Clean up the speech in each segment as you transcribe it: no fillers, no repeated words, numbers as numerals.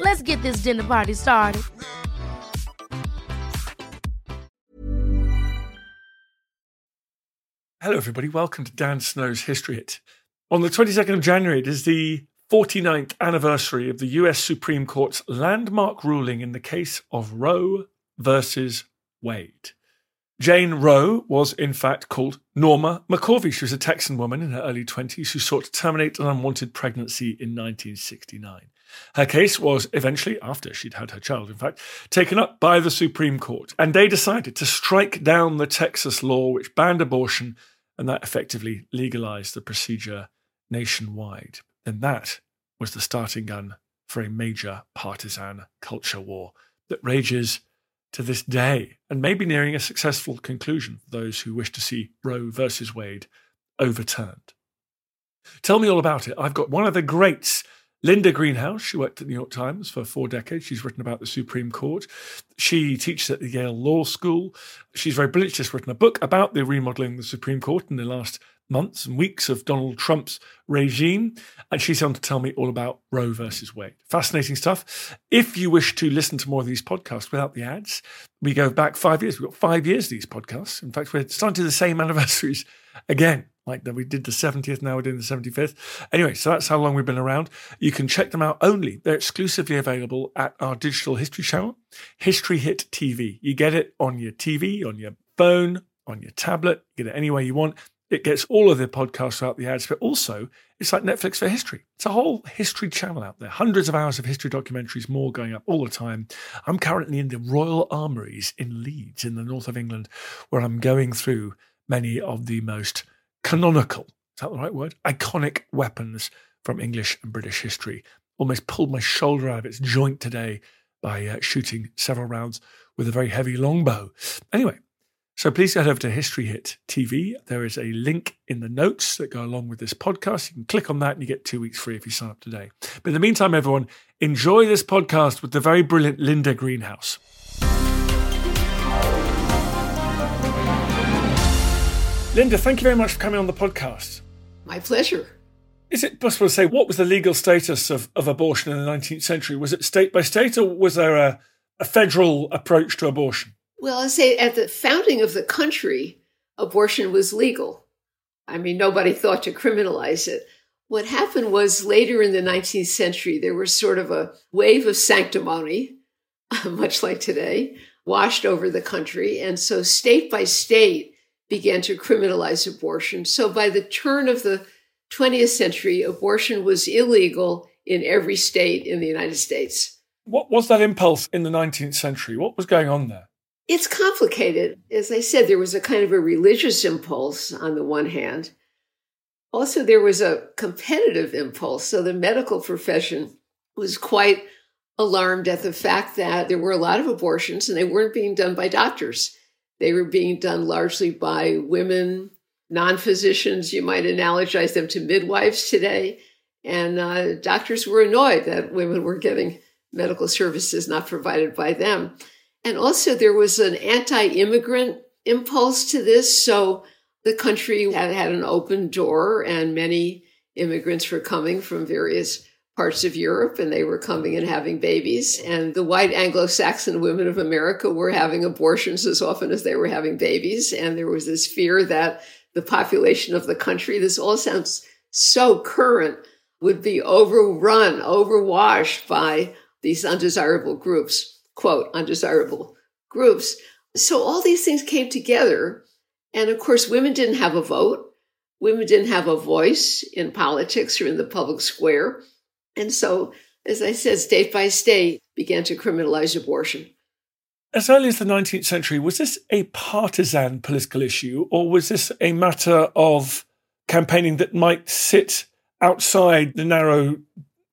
Let's get this dinner party started. Hello, everybody. Welcome to Dan Snow's History Hit. On the 22nd of January, it is the 49th anniversary of the US Supreme Court's landmark ruling in the case of Roe versus Wade. Jane Roe was, in fact, called Norma McCorvey. She was a Texan woman in her early 20s who sought to terminate an unwanted pregnancy in 1969. Her case was eventually, after she'd had her child, in fact, taken up by the Supreme Court, and they decided to strike down the Texas law which banned abortion, and that effectively legalized the procedure nationwide. And that was the starting gun for a major partisan culture war that rages to this day, and maybe nearing a successful conclusion for those who wish to see Roe versus Wade overturned. Tell me all about it. I've got one of the greats, Linda Greenhouse. She worked at the New York Times for 4 decades. She's written about the Supreme Court. She teaches at the Yale Law School. She's very brilliant. She's just written a book about the remodeling of the Supreme Court in the last months and weeks of Donald Trump's regime, and she's on to tell me all about Roe versus Wade. Fascinating stuff. If you wish to listen to more of these podcasts without the ads, we go back 5 years. We've got 5 years of these podcasts. In fact, we're starting to do the same anniversaries again, like that we did the 70th, now we're doing the 75th. Anyway, so that's how long we've been around. You can check them out only. They're exclusively available at our digital history channel, History Hit TV. You get it on your TV, on your phone, on your tablet. You get it anywhere you want. It gets all of the podcasts without the ads, but also it's like Netflix for history. It's a whole history channel out there. Hundreds of hours of history documentaries, more going up all the time. I'm currently in the Royal Armouries in Leeds in the north of England, where I'm going through many of the most canonical, is that the right word? Iconic weapons from English and British history. Almost pulled my shoulder out of its joint today by shooting several rounds with a very heavy longbow. Anyway, so please head over to History Hit TV. There is a link in the notes that go along with this podcast. You can click on that and you get 2 weeks free if you sign up today. But in the meantime, everyone, enjoy this podcast with the very brilliant Linda Greenhouse. Linda, thank you very much for coming on the podcast. My pleasure. Is it possible to say what was the legal status of abortion in the 19th century? Was it state by state, or was there a federal approach to abortion? Well, I'll say at the founding of the country, abortion was legal. I mean, nobody thought to criminalize it. What happened was later in the 19th century, there was sort of a wave of sanctimony, much like today, washed over the country. And so state by state began to criminalize abortion. So by the turn of the 20th century, abortion was illegal in every state in the United States. What was that impulse in the 19th century? What was going on there? It's complicated. As I said, there was a kind of a religious impulse on the one hand. Also, there was a competitive impulse. So the medical profession was quite alarmed at the fact that there were a lot of abortions and they weren't being done by doctors. They were being done largely by women, non-physicians. You might analogize them to midwives today. And doctors were annoyed that women were getting medical services not provided by them. And also there was an anti-immigrant impulse to this. So the country had an open door and many immigrants were coming from various parts of Europe and they were coming and having babies. And the white Anglo-Saxon women of America were having abortions as often as they were having babies. And there was this fear that the population of the country, this all sounds so current, would be overrun, overwashed by these undesirable groups. Quote, undesirable groups. So all these things came together. And of course, women didn't have a vote. Women didn't have a voice in politics or in the public square. And so, as I said, state by state began to criminalize abortion. As early as the 19th century, was this a partisan political issue, or was this a matter of campaigning that might sit outside the narrow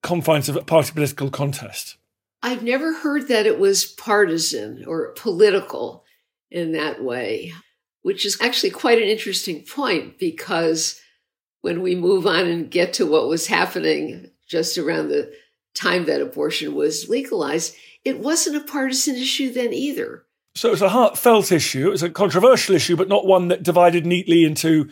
confines of a party political contest? I've never heard that it was partisan or political in that way, which is actually quite an interesting point, because when we move on and get to what was happening just around the time that abortion was legalized, it wasn't a partisan issue then either. So it was a heartfelt issue. It was a controversial issue, but not one that divided neatly into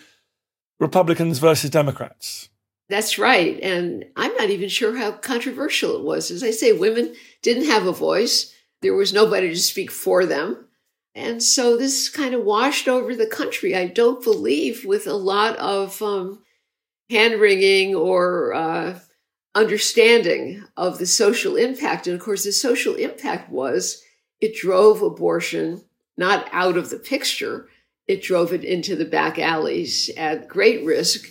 Republicans versus Democrats. That's right. And I'm not even sure how controversial it was. As I say, women didn't have a voice. There was nobody to speak for them. And so this kind of washed over the country, I don't believe, with a lot of hand-wringing or understanding of the social impact. And of course, the social impact was it drove abortion not out of the picture. It drove it into the back alleys at great risk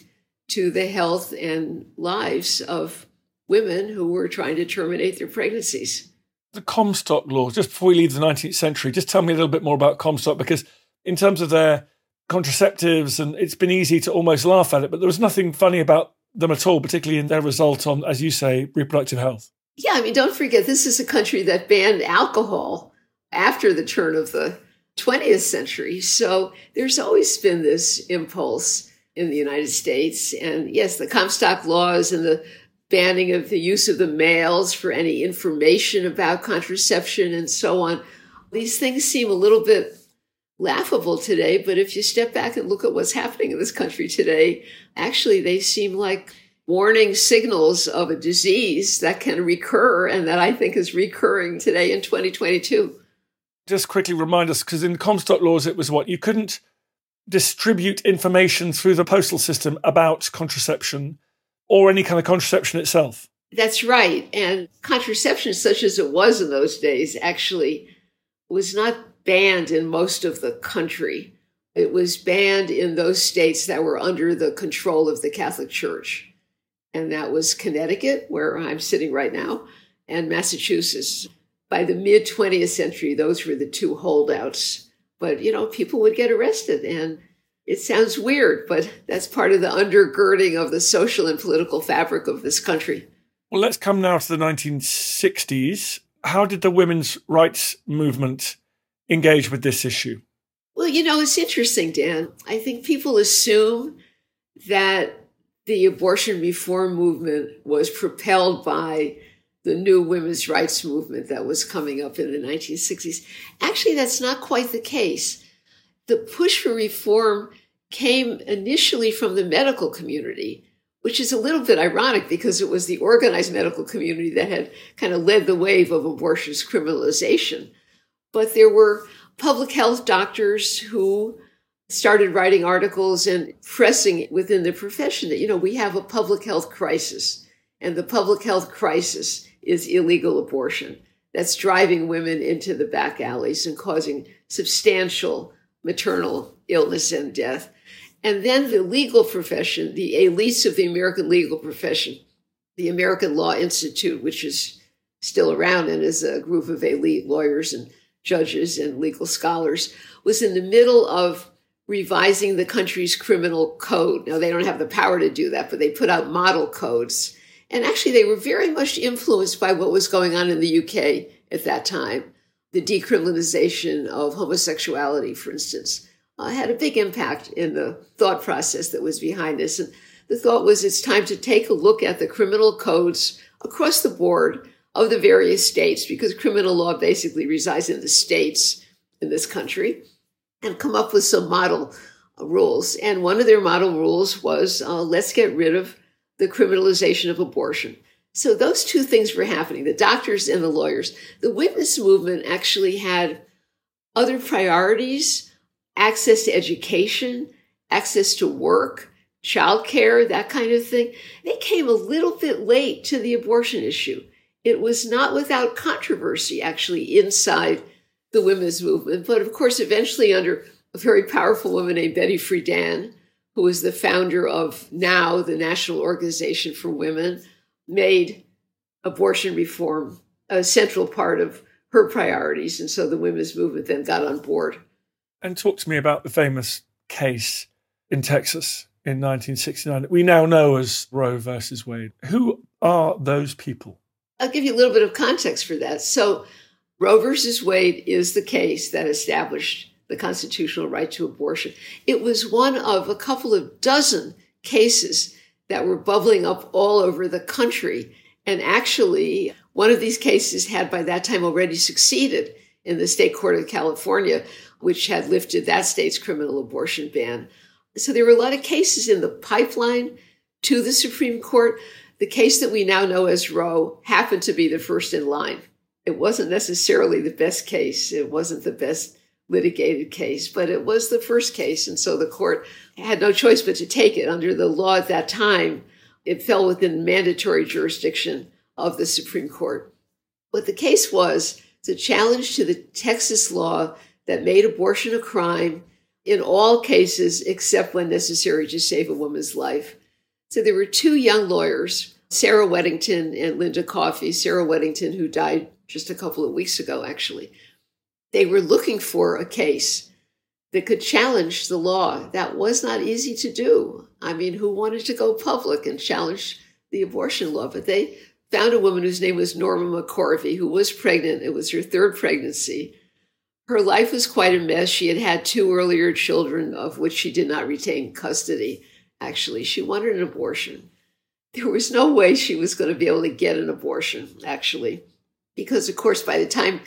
to the health and lives of women who were trying to terminate their pregnancies. The Comstock laws, just before we leave the 19th century, just tell me a little bit more about Comstock, because in terms of their contraceptives, and it's been easy to almost laugh at it, but there was nothing funny about them at all, particularly in their result on, as you say, reproductive health. Yeah, I mean, don't forget, this is a country that banned alcohol after the turn of the 20th century. So there's always been this impulse in the United States. And yes, the Comstock laws and the banning of the use of the mails for any information about contraception and so on. These things seem a little bit laughable today, but if you step back and look at what's happening in this country today, actually they seem like warning signals of a disease that can recur and that I think is recurring today in 2022. Just quickly remind us, because in the Comstock laws, it was what? You couldn't distribute information through the postal system about contraception or any kind of contraception itself. That's right. And contraception, such as it was in those days, actually was not banned in most of the country. It was banned in those states that were under the control of the Catholic Church. And that was Connecticut, where I'm sitting right now, and Massachusetts. By the mid-20th century, those were the two holdouts. But, you know, people would get arrested. And it sounds weird, but that's part of the undergirding of the social and political fabric of this country. Well, let's come now to the 1960s. How did the women's rights movement engage with this issue? Well, you know, it's interesting, Dan. I think people assume that the abortion reform movement was propelled by the new women's rights movement that was coming up in the 1960s. Actually, that's not quite the case. The push for reform came initially from the medical community, which is a little bit ironic because it was the organized medical community that had kind of led the wave of abortion's criminalization. But there were public health doctors who started writing articles and pressing within the profession that, you know, we have a public health crisis, and the public health crisis is illegal abortion. That's driving women into the back alleys and causing substantial maternal illness and death. And then the legal profession, the elites of the American legal profession, the American Law Institute, which is still around and is a group of elite lawyers and judges and legal scholars, was in the middle of revising the country's criminal code. Now, they don't have the power to do that, but they put out model codes. And actually, they were very much influenced by what was going on in the UK at that time. The decriminalization of homosexuality, for instance, had a big impact in the thought process that was behind this. And the thought was it's time to take a look at the criminal codes across the board of the various states, because criminal law basically resides in the states in this country, and come up with some model rules. And one of their model rules was let's get rid of the criminalization of abortion. So those two things were happening, the doctors and the lawyers. The women's movement actually had other priorities, access to education, access to work, childcare, that kind of thing. They came a little bit late to the abortion issue. It was not without controversy, actually, inside the women's movement. But of course, eventually under a very powerful woman named Betty Friedan, who was the founder of now the National Organization for Women, made abortion reform a central part of her priorities. And so the women's movement then got on board. And talk to me about the famous case in Texas in 1969 that we now know as Roe versus Wade. Who are those people? I'll give you a little bit of context for that. So Roe versus Wade is the case that established the constitutional right to abortion. It was one of a couple of dozen cases that were bubbling up all over the country. And actually, one of these cases had by that time already succeeded in the state court of California, which had lifted that state's criminal abortion ban. So there were a lot of cases in the pipeline to the Supreme Court. The case that we now know as Roe happened to be the first in line. It wasn't necessarily the best case. It wasn't the best litigated case, but it was the first case. And so the court had no choice but to take it. Under the law at that time, it fell within mandatory jurisdiction of the Supreme Court. What the case was, it's a challenge to the Texas law that made abortion a crime in all cases except when necessary to save a woman's life. So there were two young lawyers, Sarah Weddington and Linda Coffey. Sarah Weddington, who died just a couple of weeks ago, actually. They were looking for a case that could challenge the law. That was not easy to do. I mean, who wanted to go public and challenge the abortion law? But they found a woman whose name was Norma McCorvey, who was pregnant. It was her third pregnancy. Her life was quite a mess. She had had two earlier children, of which she did not retain custody. Actually, she wanted an abortion. There was no way she was going to be able to get an abortion, actually, because, of course, by the time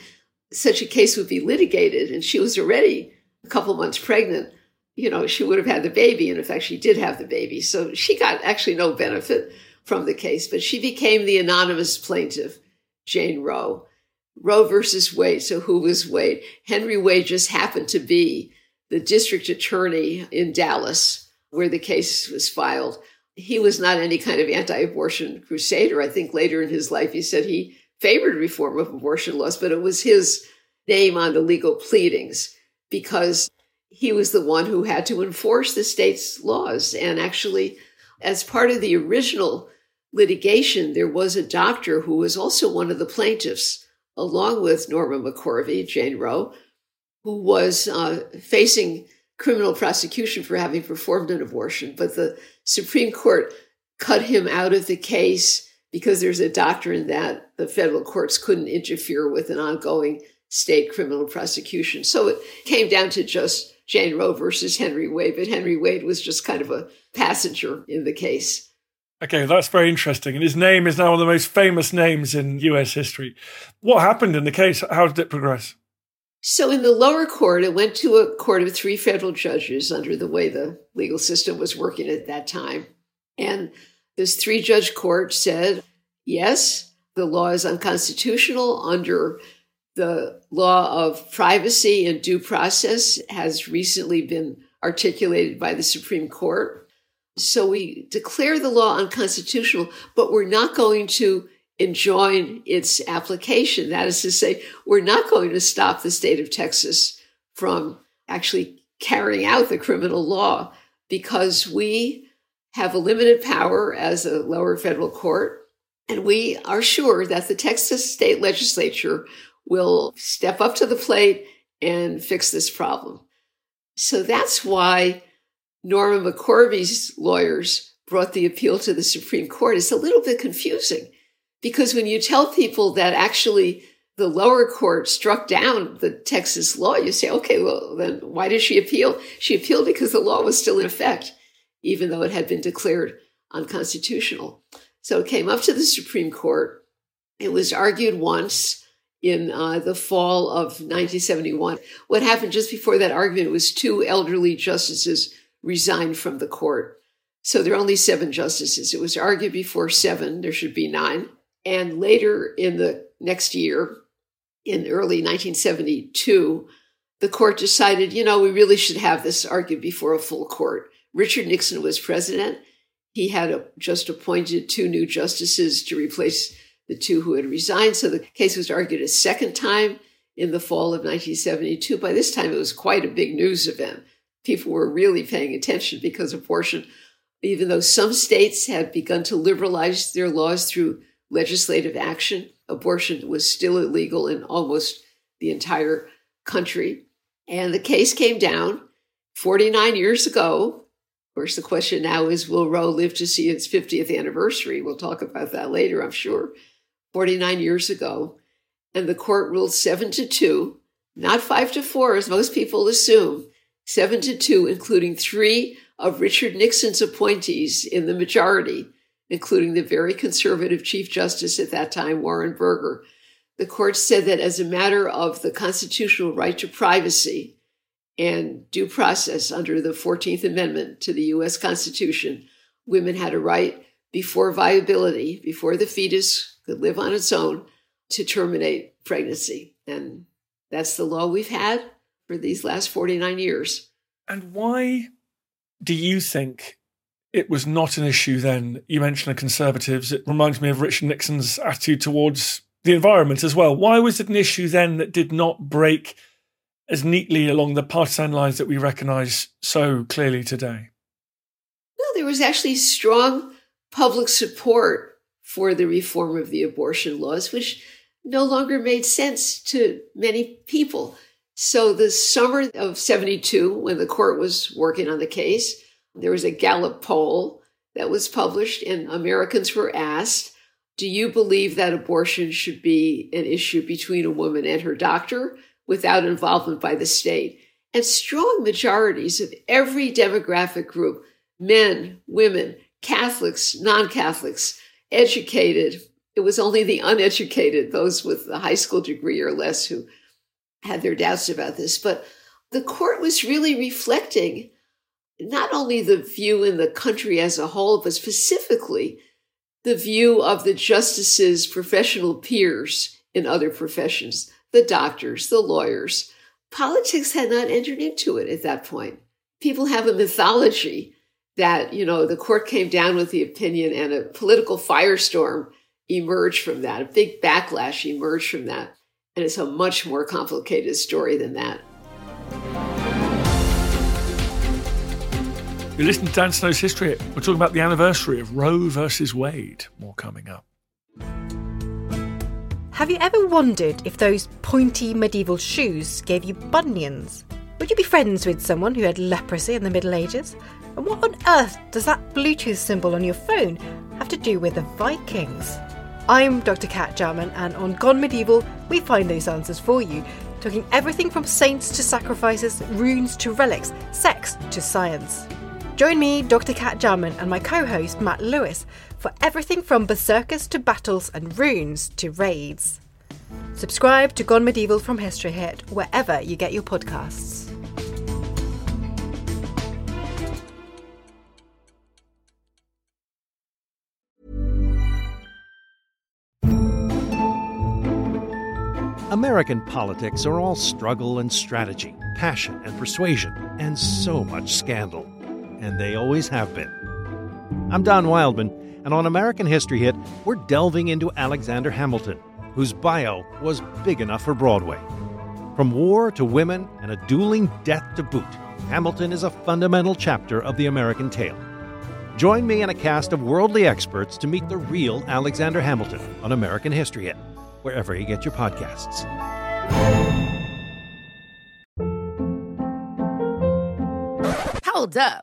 such a case would be litigated, and she was already a couple months pregnant, you know, she would have had the baby. And in fact, she did have the baby. So she got actually no benefit from the case, but she became the anonymous plaintiff, Jane Roe. Roe versus Wade. So who was Wade? Henry Wade just happened to be the district attorney in Dallas where the case was filed. He was not any kind of anti-abortion crusader. I think later in his life, he said he favored reform of abortion laws, but it was his name on the legal pleadings because he was the one who had to enforce the state's laws. And actually, as part of the original litigation, there was a doctor who was also one of the plaintiffs, along with Norma McCorvey, Jane Roe, who was facing criminal prosecution for having performed an abortion. But the Supreme Court cut him out of the case because there's a doctrine that the federal courts couldn't interfere with an ongoing state criminal prosecution. So it came down to just Jane Roe versus Henry Wade, but Henry Wade was just kind of a passenger in the case. Okay, that's very interesting. And his name is now one of the most famous names in U.S. history. What happened in the case? How did it progress? So in the lower court, it went to a court of three federal judges under the way the legal system was working at that time. And this three-judge court said, yes, the law is unconstitutional under the law of privacy and due process has recently been articulated by the Supreme Court. So we declare the law unconstitutional, but we're not going to enjoin its application. That is to say, we're not going to stop the state of Texas from actually carrying out the criminal law because we have a limited power as a lower federal court, and we are sure that the Texas state legislature will step up to the plate and fix this problem. So that's why Norma McCorvey's lawyers brought the appeal to the Supreme Court. It's a little bit confusing because when you tell people that actually the lower court struck down the Texas law, you say, okay, well, then why did she appeal? She appealed because the law was still in effect, even though it had been declared unconstitutional. So it came up to the Supreme Court. It was argued once in the fall of 1971. What happened just before that argument was two elderly justices resigned from the court. So there are only seven justices. It was argued before seven. There should be nine. And later in the next year, in early 1972, the court decided, you know, we really should have this argued before a full court. Richard Nixon was president. He had just appointed two new justices to replace the two who had resigned. So the case was argued a second time in the fall of 1972. By this time, it was quite a big news event. People were really paying attention because abortion, even though some states had begun to liberalize their laws through legislative action, abortion was still illegal in almost the entire country. And the case came down 49 years ago. Of course, the question now is, will Roe live to see its 50th anniversary? We'll talk about that later, I'm sure. 49 years ago. And the court ruled 7-2, not 5-4, as most people assume, 7-2, including three of Richard Nixon's appointees in the majority, including the very conservative Chief Justice at that time, Warren Burger. The court said that as a matter of the constitutional right to privacy and due process under the 14th Amendment to the U.S. Constitution, women had a right before viability, before the fetus could live on its own, to terminate pregnancy. And that's the law we've had for these last 49 years. And why do you think it was not an issue then? You mentioned the conservatives. It reminds me of Richard Nixon's attitude towards the environment as well. Why was it an issue then that did not break as neatly along the partisan lines that we recognize so clearly today? Well, there was actually strong public support for the reform of the abortion laws, which no longer made sense to many people. So the summer of 72, when the court was working on the case, there was a Gallup poll that was published, and Americans were asked, do you believe that abortion should be an issue between a woman and her doctor without involvement by the state? And strong majorities of every demographic group, men, women, Catholics, non-Catholics, educated. It was only the uneducated, those with a high school degree or less, who had their doubts about this. But the court was really reflecting not only the view in the country as a whole, but specifically the view of the justices' professional peers in other professions, the doctors, the lawyers. Politics had not entered into it at that point. People have a mythology that, you know, the court came down with the opinion and a political firestorm emerged from that, a big backlash emerged from that. And it's a much more complicated story than that. You're listening to Dan Snow's History Hit. We're talking about the anniversary of Roe versus Wade. More coming up. Have you ever wondered if those pointy medieval shoes gave you bunions? Would you be friends with someone who had leprosy in the Middle Ages? And what on earth does that Bluetooth symbol on your phone have to do with the Vikings? I'm Dr. Kat Jarman, and on Gone Medieval, we find those answers for you, talking everything from saints to sacrifices, runes to relics, sex to science. Join me, Dr. Kat Jarman, and my co-host Matt Lewis for everything from berserkers to battles and runes to raids. Subscribe to Gone Medieval from History Hit wherever you get your podcasts. American politics are all struggle and strategy, passion and persuasion, and so much scandal. And they always have been. I'm Don Wildman, and on American History Hit, we're delving into Alexander Hamilton, whose bio was big enough for Broadway. From war to women and a dueling death to boot, Hamilton is a fundamental chapter of the American tale. Join me and a cast of worldly experts to meet the real Alexander Hamilton on American History Hit, wherever you get your podcasts. Hold up.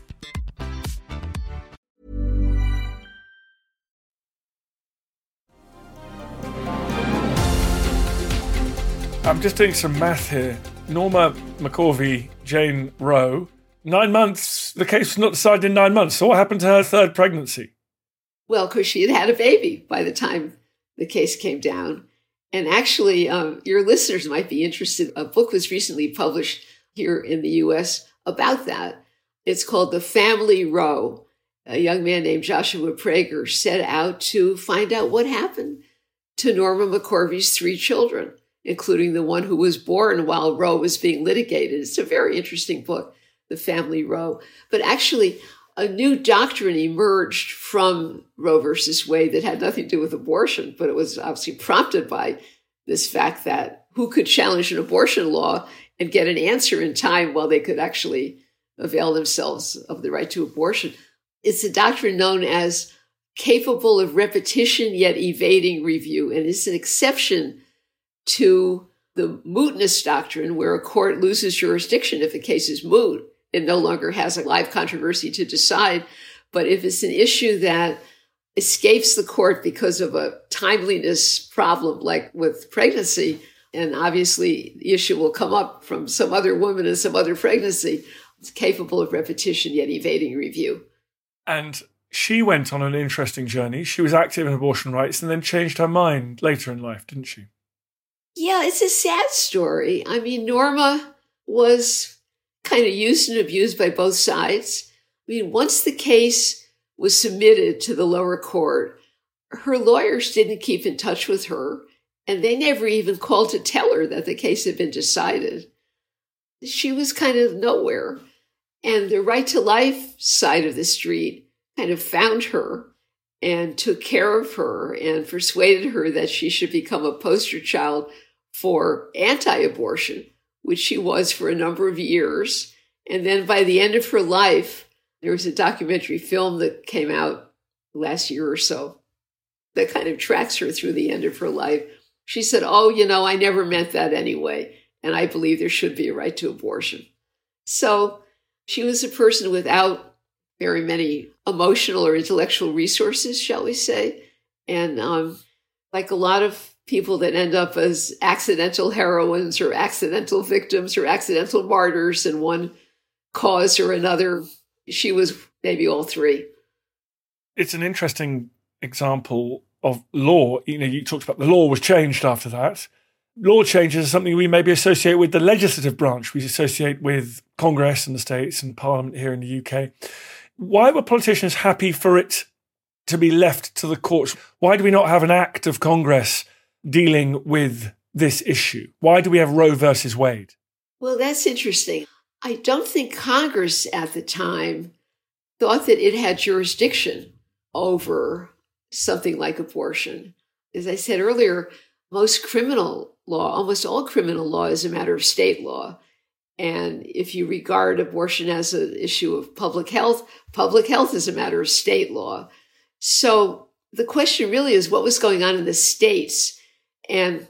I'm just doing some math here. Norma McCorvey, Jane Roe, 9 months, the case was not decided in 9 months. So what happened to her third pregnancy? Well, because she had had a baby by the time the case came down. And actually, your listeners might be interested. A book was recently published here in the U.S. about that. It's called The Family Roe. A young man named Joshua Prager set out to find out what happened to Norma McCorvey's three children, including the one who was born while Roe was being litigated. It's a very interesting book, The Family Roe. But actually, a new doctrine emerged from Roe versus Wade that had nothing to do with abortion, but it was obviously prompted by this fact that who could challenge an abortion law and get an answer in time while they could actually avail themselves of the right to abortion. It's a doctrine known as capable of repetition yet evading review, and it's an exception to the mootness doctrine where a court loses jurisdiction if a case is moot. It no longer has a live controversy to decide. But if it's an issue that escapes the court because of a timeliness problem, like with pregnancy, and obviously the issue will come up from some other woman in some other pregnancy, it's capable of repetition yet evading review. And she went on an interesting journey. She was active in abortion rights and then changed her mind later in life, didn't she? Yeah, it's a sad story. I mean, Norma was kind of used and abused by both sides. I mean, once the case was submitted to the lower court, her lawyers didn't keep in touch with her, and they never even called to tell her that the case had been decided. She was kind of nowhere. And the Right to Life side of the street kind of found her and took care of her and persuaded her that she should become a poster child for anti-abortion, which she was for a number of years. And then by the end of her life, there was a documentary film that came out last year or so that kind of tracks her through the end of her life. She said, I never meant that anyway, and I believe there should be a right to abortion. So she was a person without very many emotional or intellectual resources, shall we say. And like a lot of people that end up as accidental heroines or accidental victims or accidental martyrs in one cause or another, she was maybe all three. It's an interesting example of law. You talked about the law was changed after that. Law changes are something we maybe associate with the legislative branch. We associate with Congress and the states and Parliament here in the UK. Why were politicians happy for it to be left to the courts? Why do we not have an act of Congress dealing with this issue? Why do we have Roe versus Wade? Well, that's interesting. I don't think Congress at the time thought that it had jurisdiction over something like abortion. As I said earlier, most criminal law, almost all criminal law, is a matter of state law. And if you regard abortion as an issue of public health is a matter of state law. So the question really is what was going on in the states. And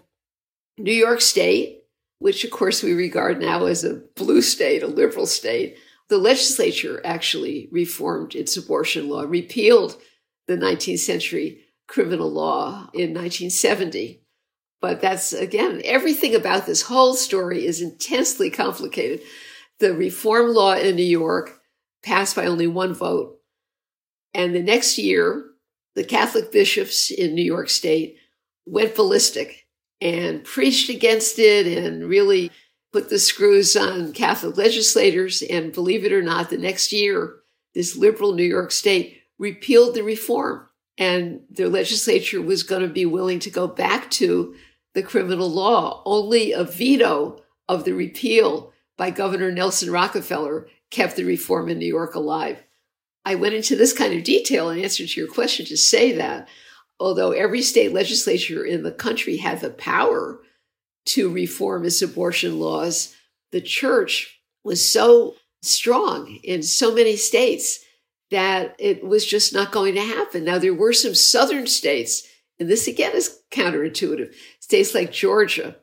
New York State, which of course we regard now as a blue state, a liberal state, the legislature actually reformed its abortion law, repealed the 19th century criminal law in 1970. But that's, again, everything about this whole story is intensely complicated. The reform law in New York passed by only one vote. And the next year, the Catholic bishops in New York State went ballistic and preached against it and really put the screws on Catholic legislators. And believe it or not, the next year, this liberal New York State repealed the reform, and their legislature was going to be willing to go back to the criminal law. Only a veto of the repeal by Governor Nelson Rockefeller kept the reform in New York alive. I went into this kind of detail in answer to your question to say that although every state legislature in the country had the power to reform its abortion laws, the church was so strong in so many states that it was just not going to happen. Now, there were some southern states, and this again is counterintuitive, states like Georgia,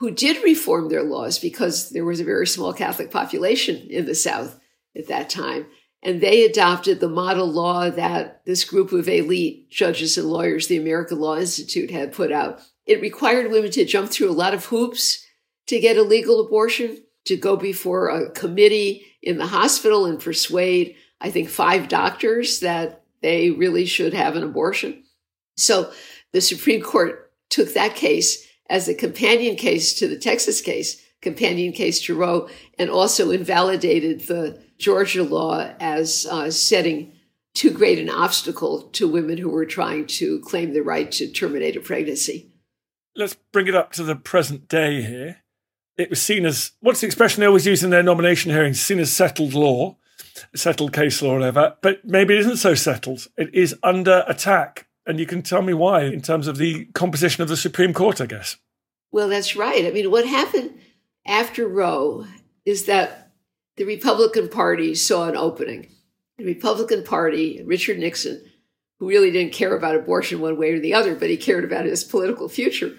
who did reform their laws because there was a very small Catholic population in the South at that time. And they adopted the model law that this group of elite judges and lawyers, the American Law Institute, had put out. It required women to jump through a lot of hoops to get a legal abortion, to go before a committee in the hospital and persuade, I think, 5 doctors that they really should have an abortion. So the Supreme Court took that case as a companion case to the Texas case, companion case to Roe, and also invalidated the Georgia law as setting too great an obstacle to women who were trying to claim the right to terminate a pregnancy. Let's bring it up to the present day here. It was seen as, what's the expression they always use in their nomination hearings? Seen as settled law, settled case law or whatever, but maybe it isn't so settled. It is under attack. And you can tell me why in terms of the composition of the Supreme Court, I guess. Well, that's right. I mean, what happened after Roe is that the Republican Party saw an opening. The Republican Party, Richard Nixon, who really didn't care about abortion one way or the other, but he cared about his political future,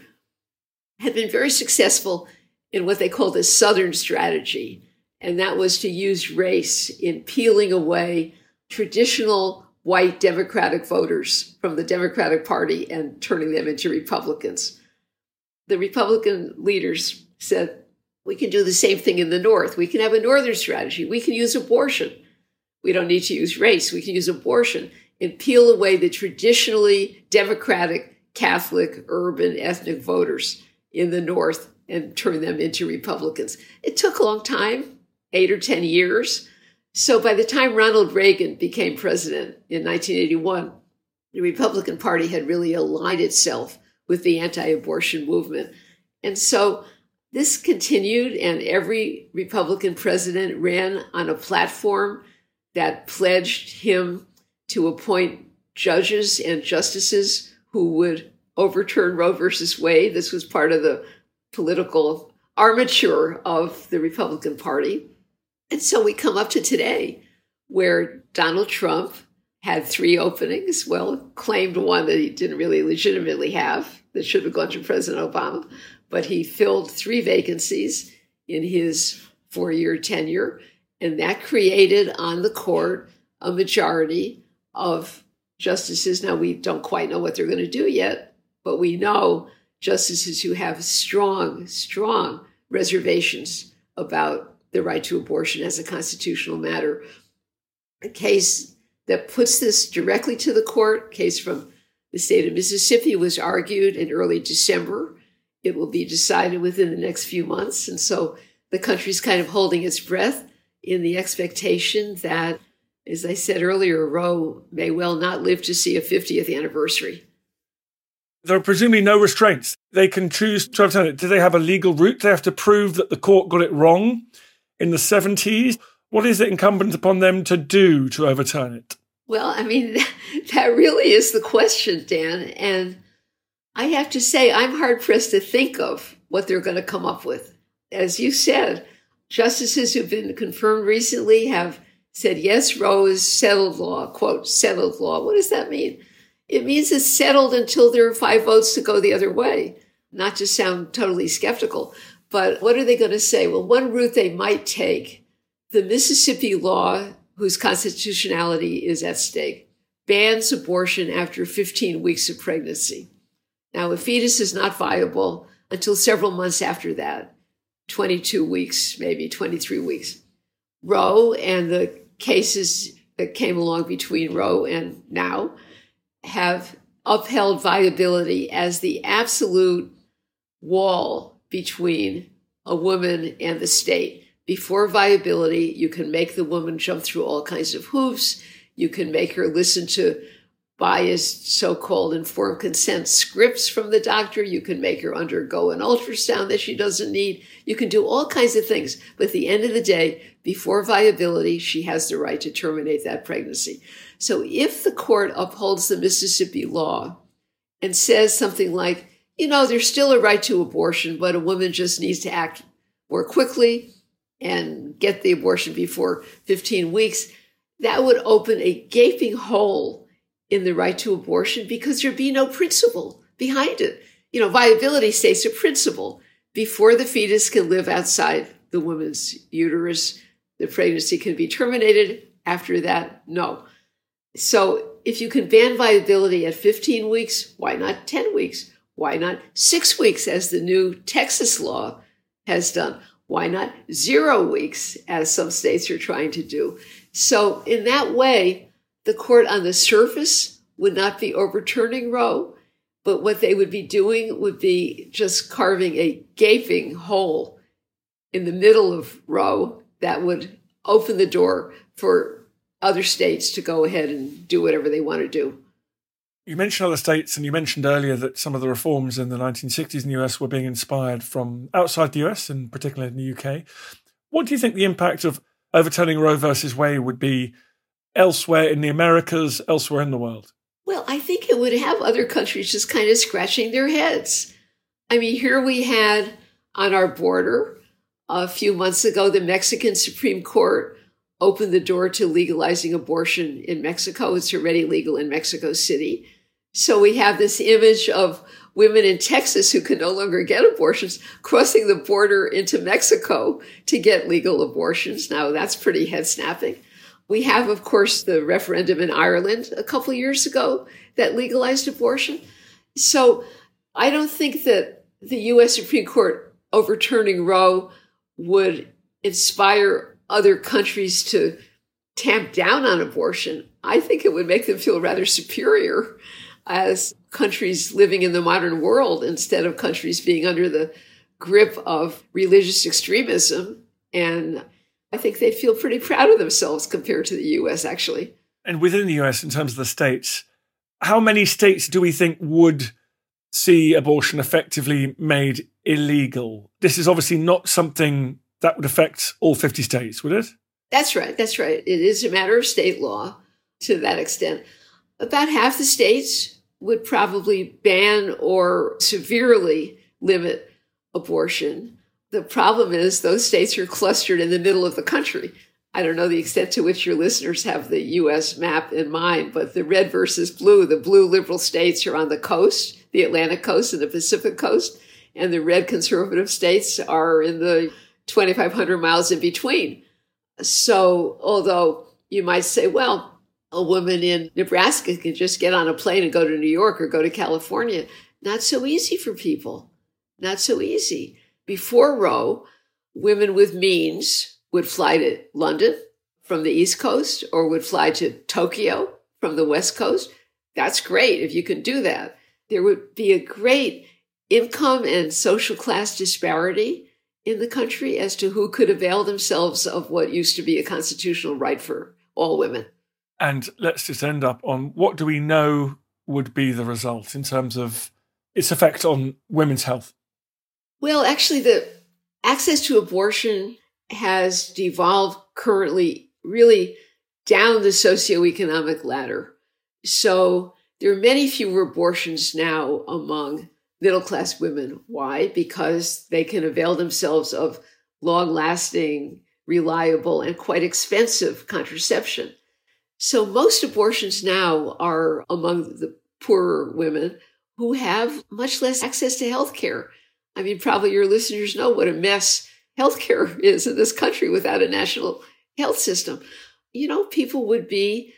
had been very successful in what they called the Southern strategy. And that was to use race in peeling away traditional white Democratic voters from the Democratic Party and turning them into Republicans. The Republican leaders said, we can do the same thing in the North. We can have a Northern strategy. We can use abortion. We don't need to use race. We can use abortion and peel away the traditionally Democratic, Catholic, urban, ethnic voters in the North and turn them into Republicans. It took a long time, 8 or 10 years. So by the time Ronald Reagan became president in 1981, the Republican Party had really aligned itself with the anti-abortion movement. And so this continued, and every Republican president ran on a platform that pledged him to appoint judges and justices who would overturn Roe versus Wade. This was part of the political armature of the Republican Party. And so we come up to today, where Donald Trump had 3 openings, well, claimed one that he didn't really legitimately have, that should have gone to President Obama, but he filled 3 vacancies in his 4-year tenure, and that created on the court a majority of justices. Now, we don't quite know what they're going to do yet, but we know justices who have strong, strong reservations about the right to abortion as a constitutional matter. A case that puts this directly to the court, a case from the state of Mississippi, was argued in early December. It will be decided within the next few months. And so the country's kind of holding its breath in the expectation that, as I said earlier, Roe may well not live to see a 50th anniversary. There are presumably no restraints. They can choose to overturn it. Do they have a legal route? Do they have to prove that the court got it wrong in the 70s? What is it incumbent upon them to do to overturn it? Well, I mean, that really is the question, Dan. And I have to say, I'm hard-pressed to think of what they're going to come up with. As you said, justices who've been confirmed recently have said, yes, Roe is settled law, quote, settled law. What does that mean? It means it's settled until there are 5 votes to go the other way. Not to sound totally skeptical, but what are they going to say? Well, one route they might take, the Mississippi law, whose constitutionality is at stake, bans abortion after 15 weeks of pregnancy. Now, a fetus is not viable until several months after that, 22 weeks, maybe 23 weeks. Roe and the cases that came along between Roe and now have upheld viability as the absolute wall between a woman and the state. Before viability, you can make the woman jump through all kinds of hoops. You can make her listen to biased so-called informed consent scripts from the doctor. You can make her undergo an ultrasound that she doesn't need. You can do all kinds of things. But at the end of the day, before viability, she has the right to terminate that pregnancy. So if the court upholds the Mississippi law and says something like, you know, there's still a right to abortion, but a woman just needs to act more quickly and get the abortion before 15 weeks, that would open a gaping hole in the right to abortion because there'd be no principle behind it. You know, viability states a principle. Before the fetus can live outside the woman's uterus, the pregnancy can be terminated. After that, no. So if you can ban viability at 15 weeks, why not 10 weeks? Why not 6 weeks, as the new Texas law has done? Why not 0 weeks, as some states are trying to do? So in that way, the court on the surface would not be overturning Roe, but what they would be doing would be just carving a gaping hole in the middle of Roe that would open the door for other states to go ahead and do whatever they want to do. You mentioned other states, and you mentioned earlier that some of the reforms in the 1960s in the US were being inspired from outside the US, and particularly in the UK. What do you think the impact of overturning Roe versus Wade would be elsewhere in the Americas, elsewhere in the world? Well, I think it would have other countries just kind of scratching their heads. I mean, here we had on our border a few months ago, the Mexican Supreme Court opened the door to legalizing abortion in Mexico. It's already legal in Mexico City. So we have this image of women in Texas who can no longer get abortions crossing the border into Mexico to get legal abortions. Now, that's pretty head-snapping. We have, of course, the referendum in Ireland a couple of years ago that legalized abortion. So I don't think that the U.S. Supreme Court overturning Roe would inspire other countries to tamp down on abortion. I think it would make them feel rather superior as countries living in the modern world instead of countries being under the grip of religious extremism. And I think they'd feel pretty proud of themselves compared to the U.S., actually. And within the U.S., in terms of the states, how many states do we think would see abortion effectively made illegal? This is obviously not something that would affect all 50 states, would it? That's right. That's right. It is a matter of state law to that extent. About half the states would probably ban or severely limit abortion. The problem is those states are clustered in the middle of the country. I don't know the extent to which your listeners have the U.S. map in mind, but the red versus blue, the blue liberal states are on the coast, the Atlantic coast and the Pacific coast, and the red conservative states are in the 2,500 miles in between. So although you might say, well, a woman in Nebraska can just get on a plane and go to New York or go to California, not so easy for people, not so easy. Before Roe, women with means would fly to London from the East Coast or would fly to Tokyo from the West Coast. That's great if you can do that. There would be a great income and social class disparity in the country as to who could avail themselves of what used to be a constitutional right for all women. And let's just end up on what do we know would be the result in terms of its effect on women's health? Well, actually, the access to abortion has devolved currently really down the socioeconomic ladder. So there are many fewer abortions now among middle-class women. Why? Because they can avail themselves of long-lasting, reliable, and quite expensive contraception. So most abortions now are among the poorer women who have much less access to health care. I mean, probably your listeners know what a mess healthcare is in this country without a national health system. You know, people would be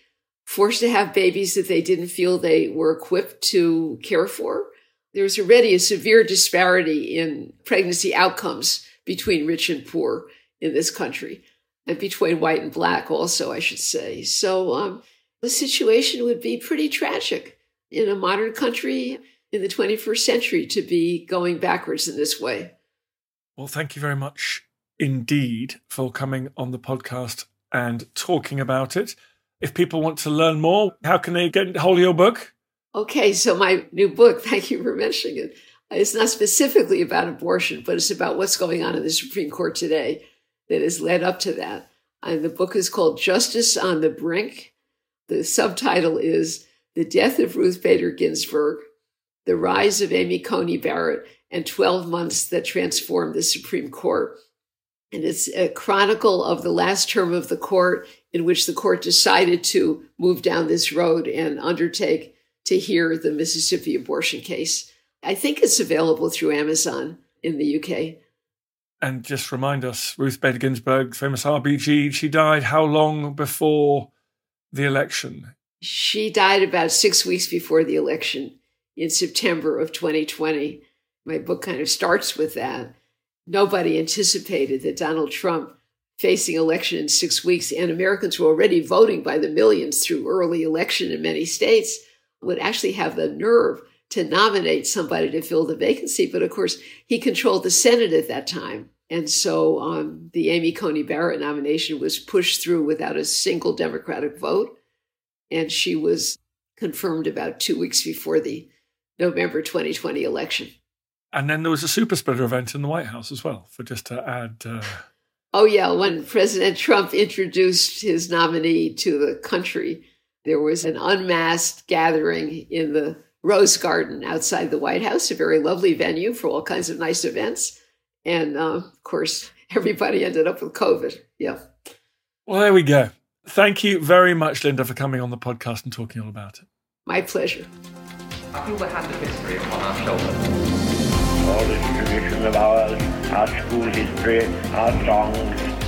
forced to have babies that they didn't feel they were equipped to care for. There's already a severe disparity in pregnancy outcomes between rich and poor in this country, and between white and black also, I should say. So the situation would be pretty tragic in a modern country in the 21st century to be going backwards in this way. Well, thank you very much indeed for coming on the podcast and talking about it. If people want to learn more, how can they get hold of your book? Okay, so my new book, thank you for mentioning it, it's not specifically about abortion, but it's about what's going on in the Supreme Court today that has led up to that. And the book is called Justice on the Brink. The subtitle is The Death of Ruth Bader Ginsburg, The Rise of Amy Coney Barrett, and 12 Months That Transformed the Supreme Court. And it's a chronicle of the last term of the court in which the court decided to move down this road and undertake to hear the Mississippi abortion case. I think it's available through Amazon in the UK. And just remind us, Ruth Bader Ginsburg, famous RBG, she died how long before the election? She died about 6 weeks before the election. In September of 2020, my book kind of starts with that. Nobody anticipated that Donald Trump facing election in 6 weeks, and Americans were already voting by the millions through early election in many states, would actually have the nerve to nominate somebody to fill the vacancy. But of course, he controlled the Senate at that time. And so the Amy Coney Barrett nomination was pushed through without a single Democratic vote. And she was confirmed about 2 weeks before the November 2020 election. And then there was a super spreader event in the White House as well, for just to add... Oh, yeah. When President Trump introduced his nominee to the country, there was an unmasked gathering in the Rose Garden outside the White House, a very lovely venue for all kinds of nice events. And, of course, everybody ended up with COVID. Yeah. Well, there we go. Thank you very much, Linda, for coming on the podcast and talking all about it. My pleasure. I feel we have the history upon our shoulders. All this tradition of ours, our school history, our songs,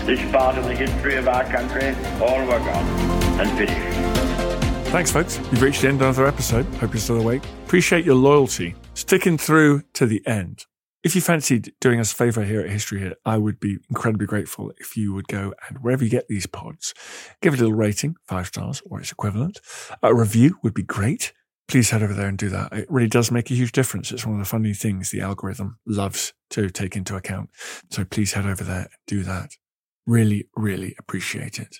this part of the history of our country, all were gone and finished. Thanks, folks. You've reached the end of another episode. Hope you're still awake. Appreciate your loyalty, sticking through to the end. If you fancied doing us a favour here at History Hit, I would be incredibly grateful if you would go and wherever you get these pods, give it a little rating, 5 stars or its equivalent. A review would be great. Please head over there and do that. It really does make a huge difference. It's one of the funny things the algorithm loves to take into account. So please head over there and do that. Really, really appreciate it.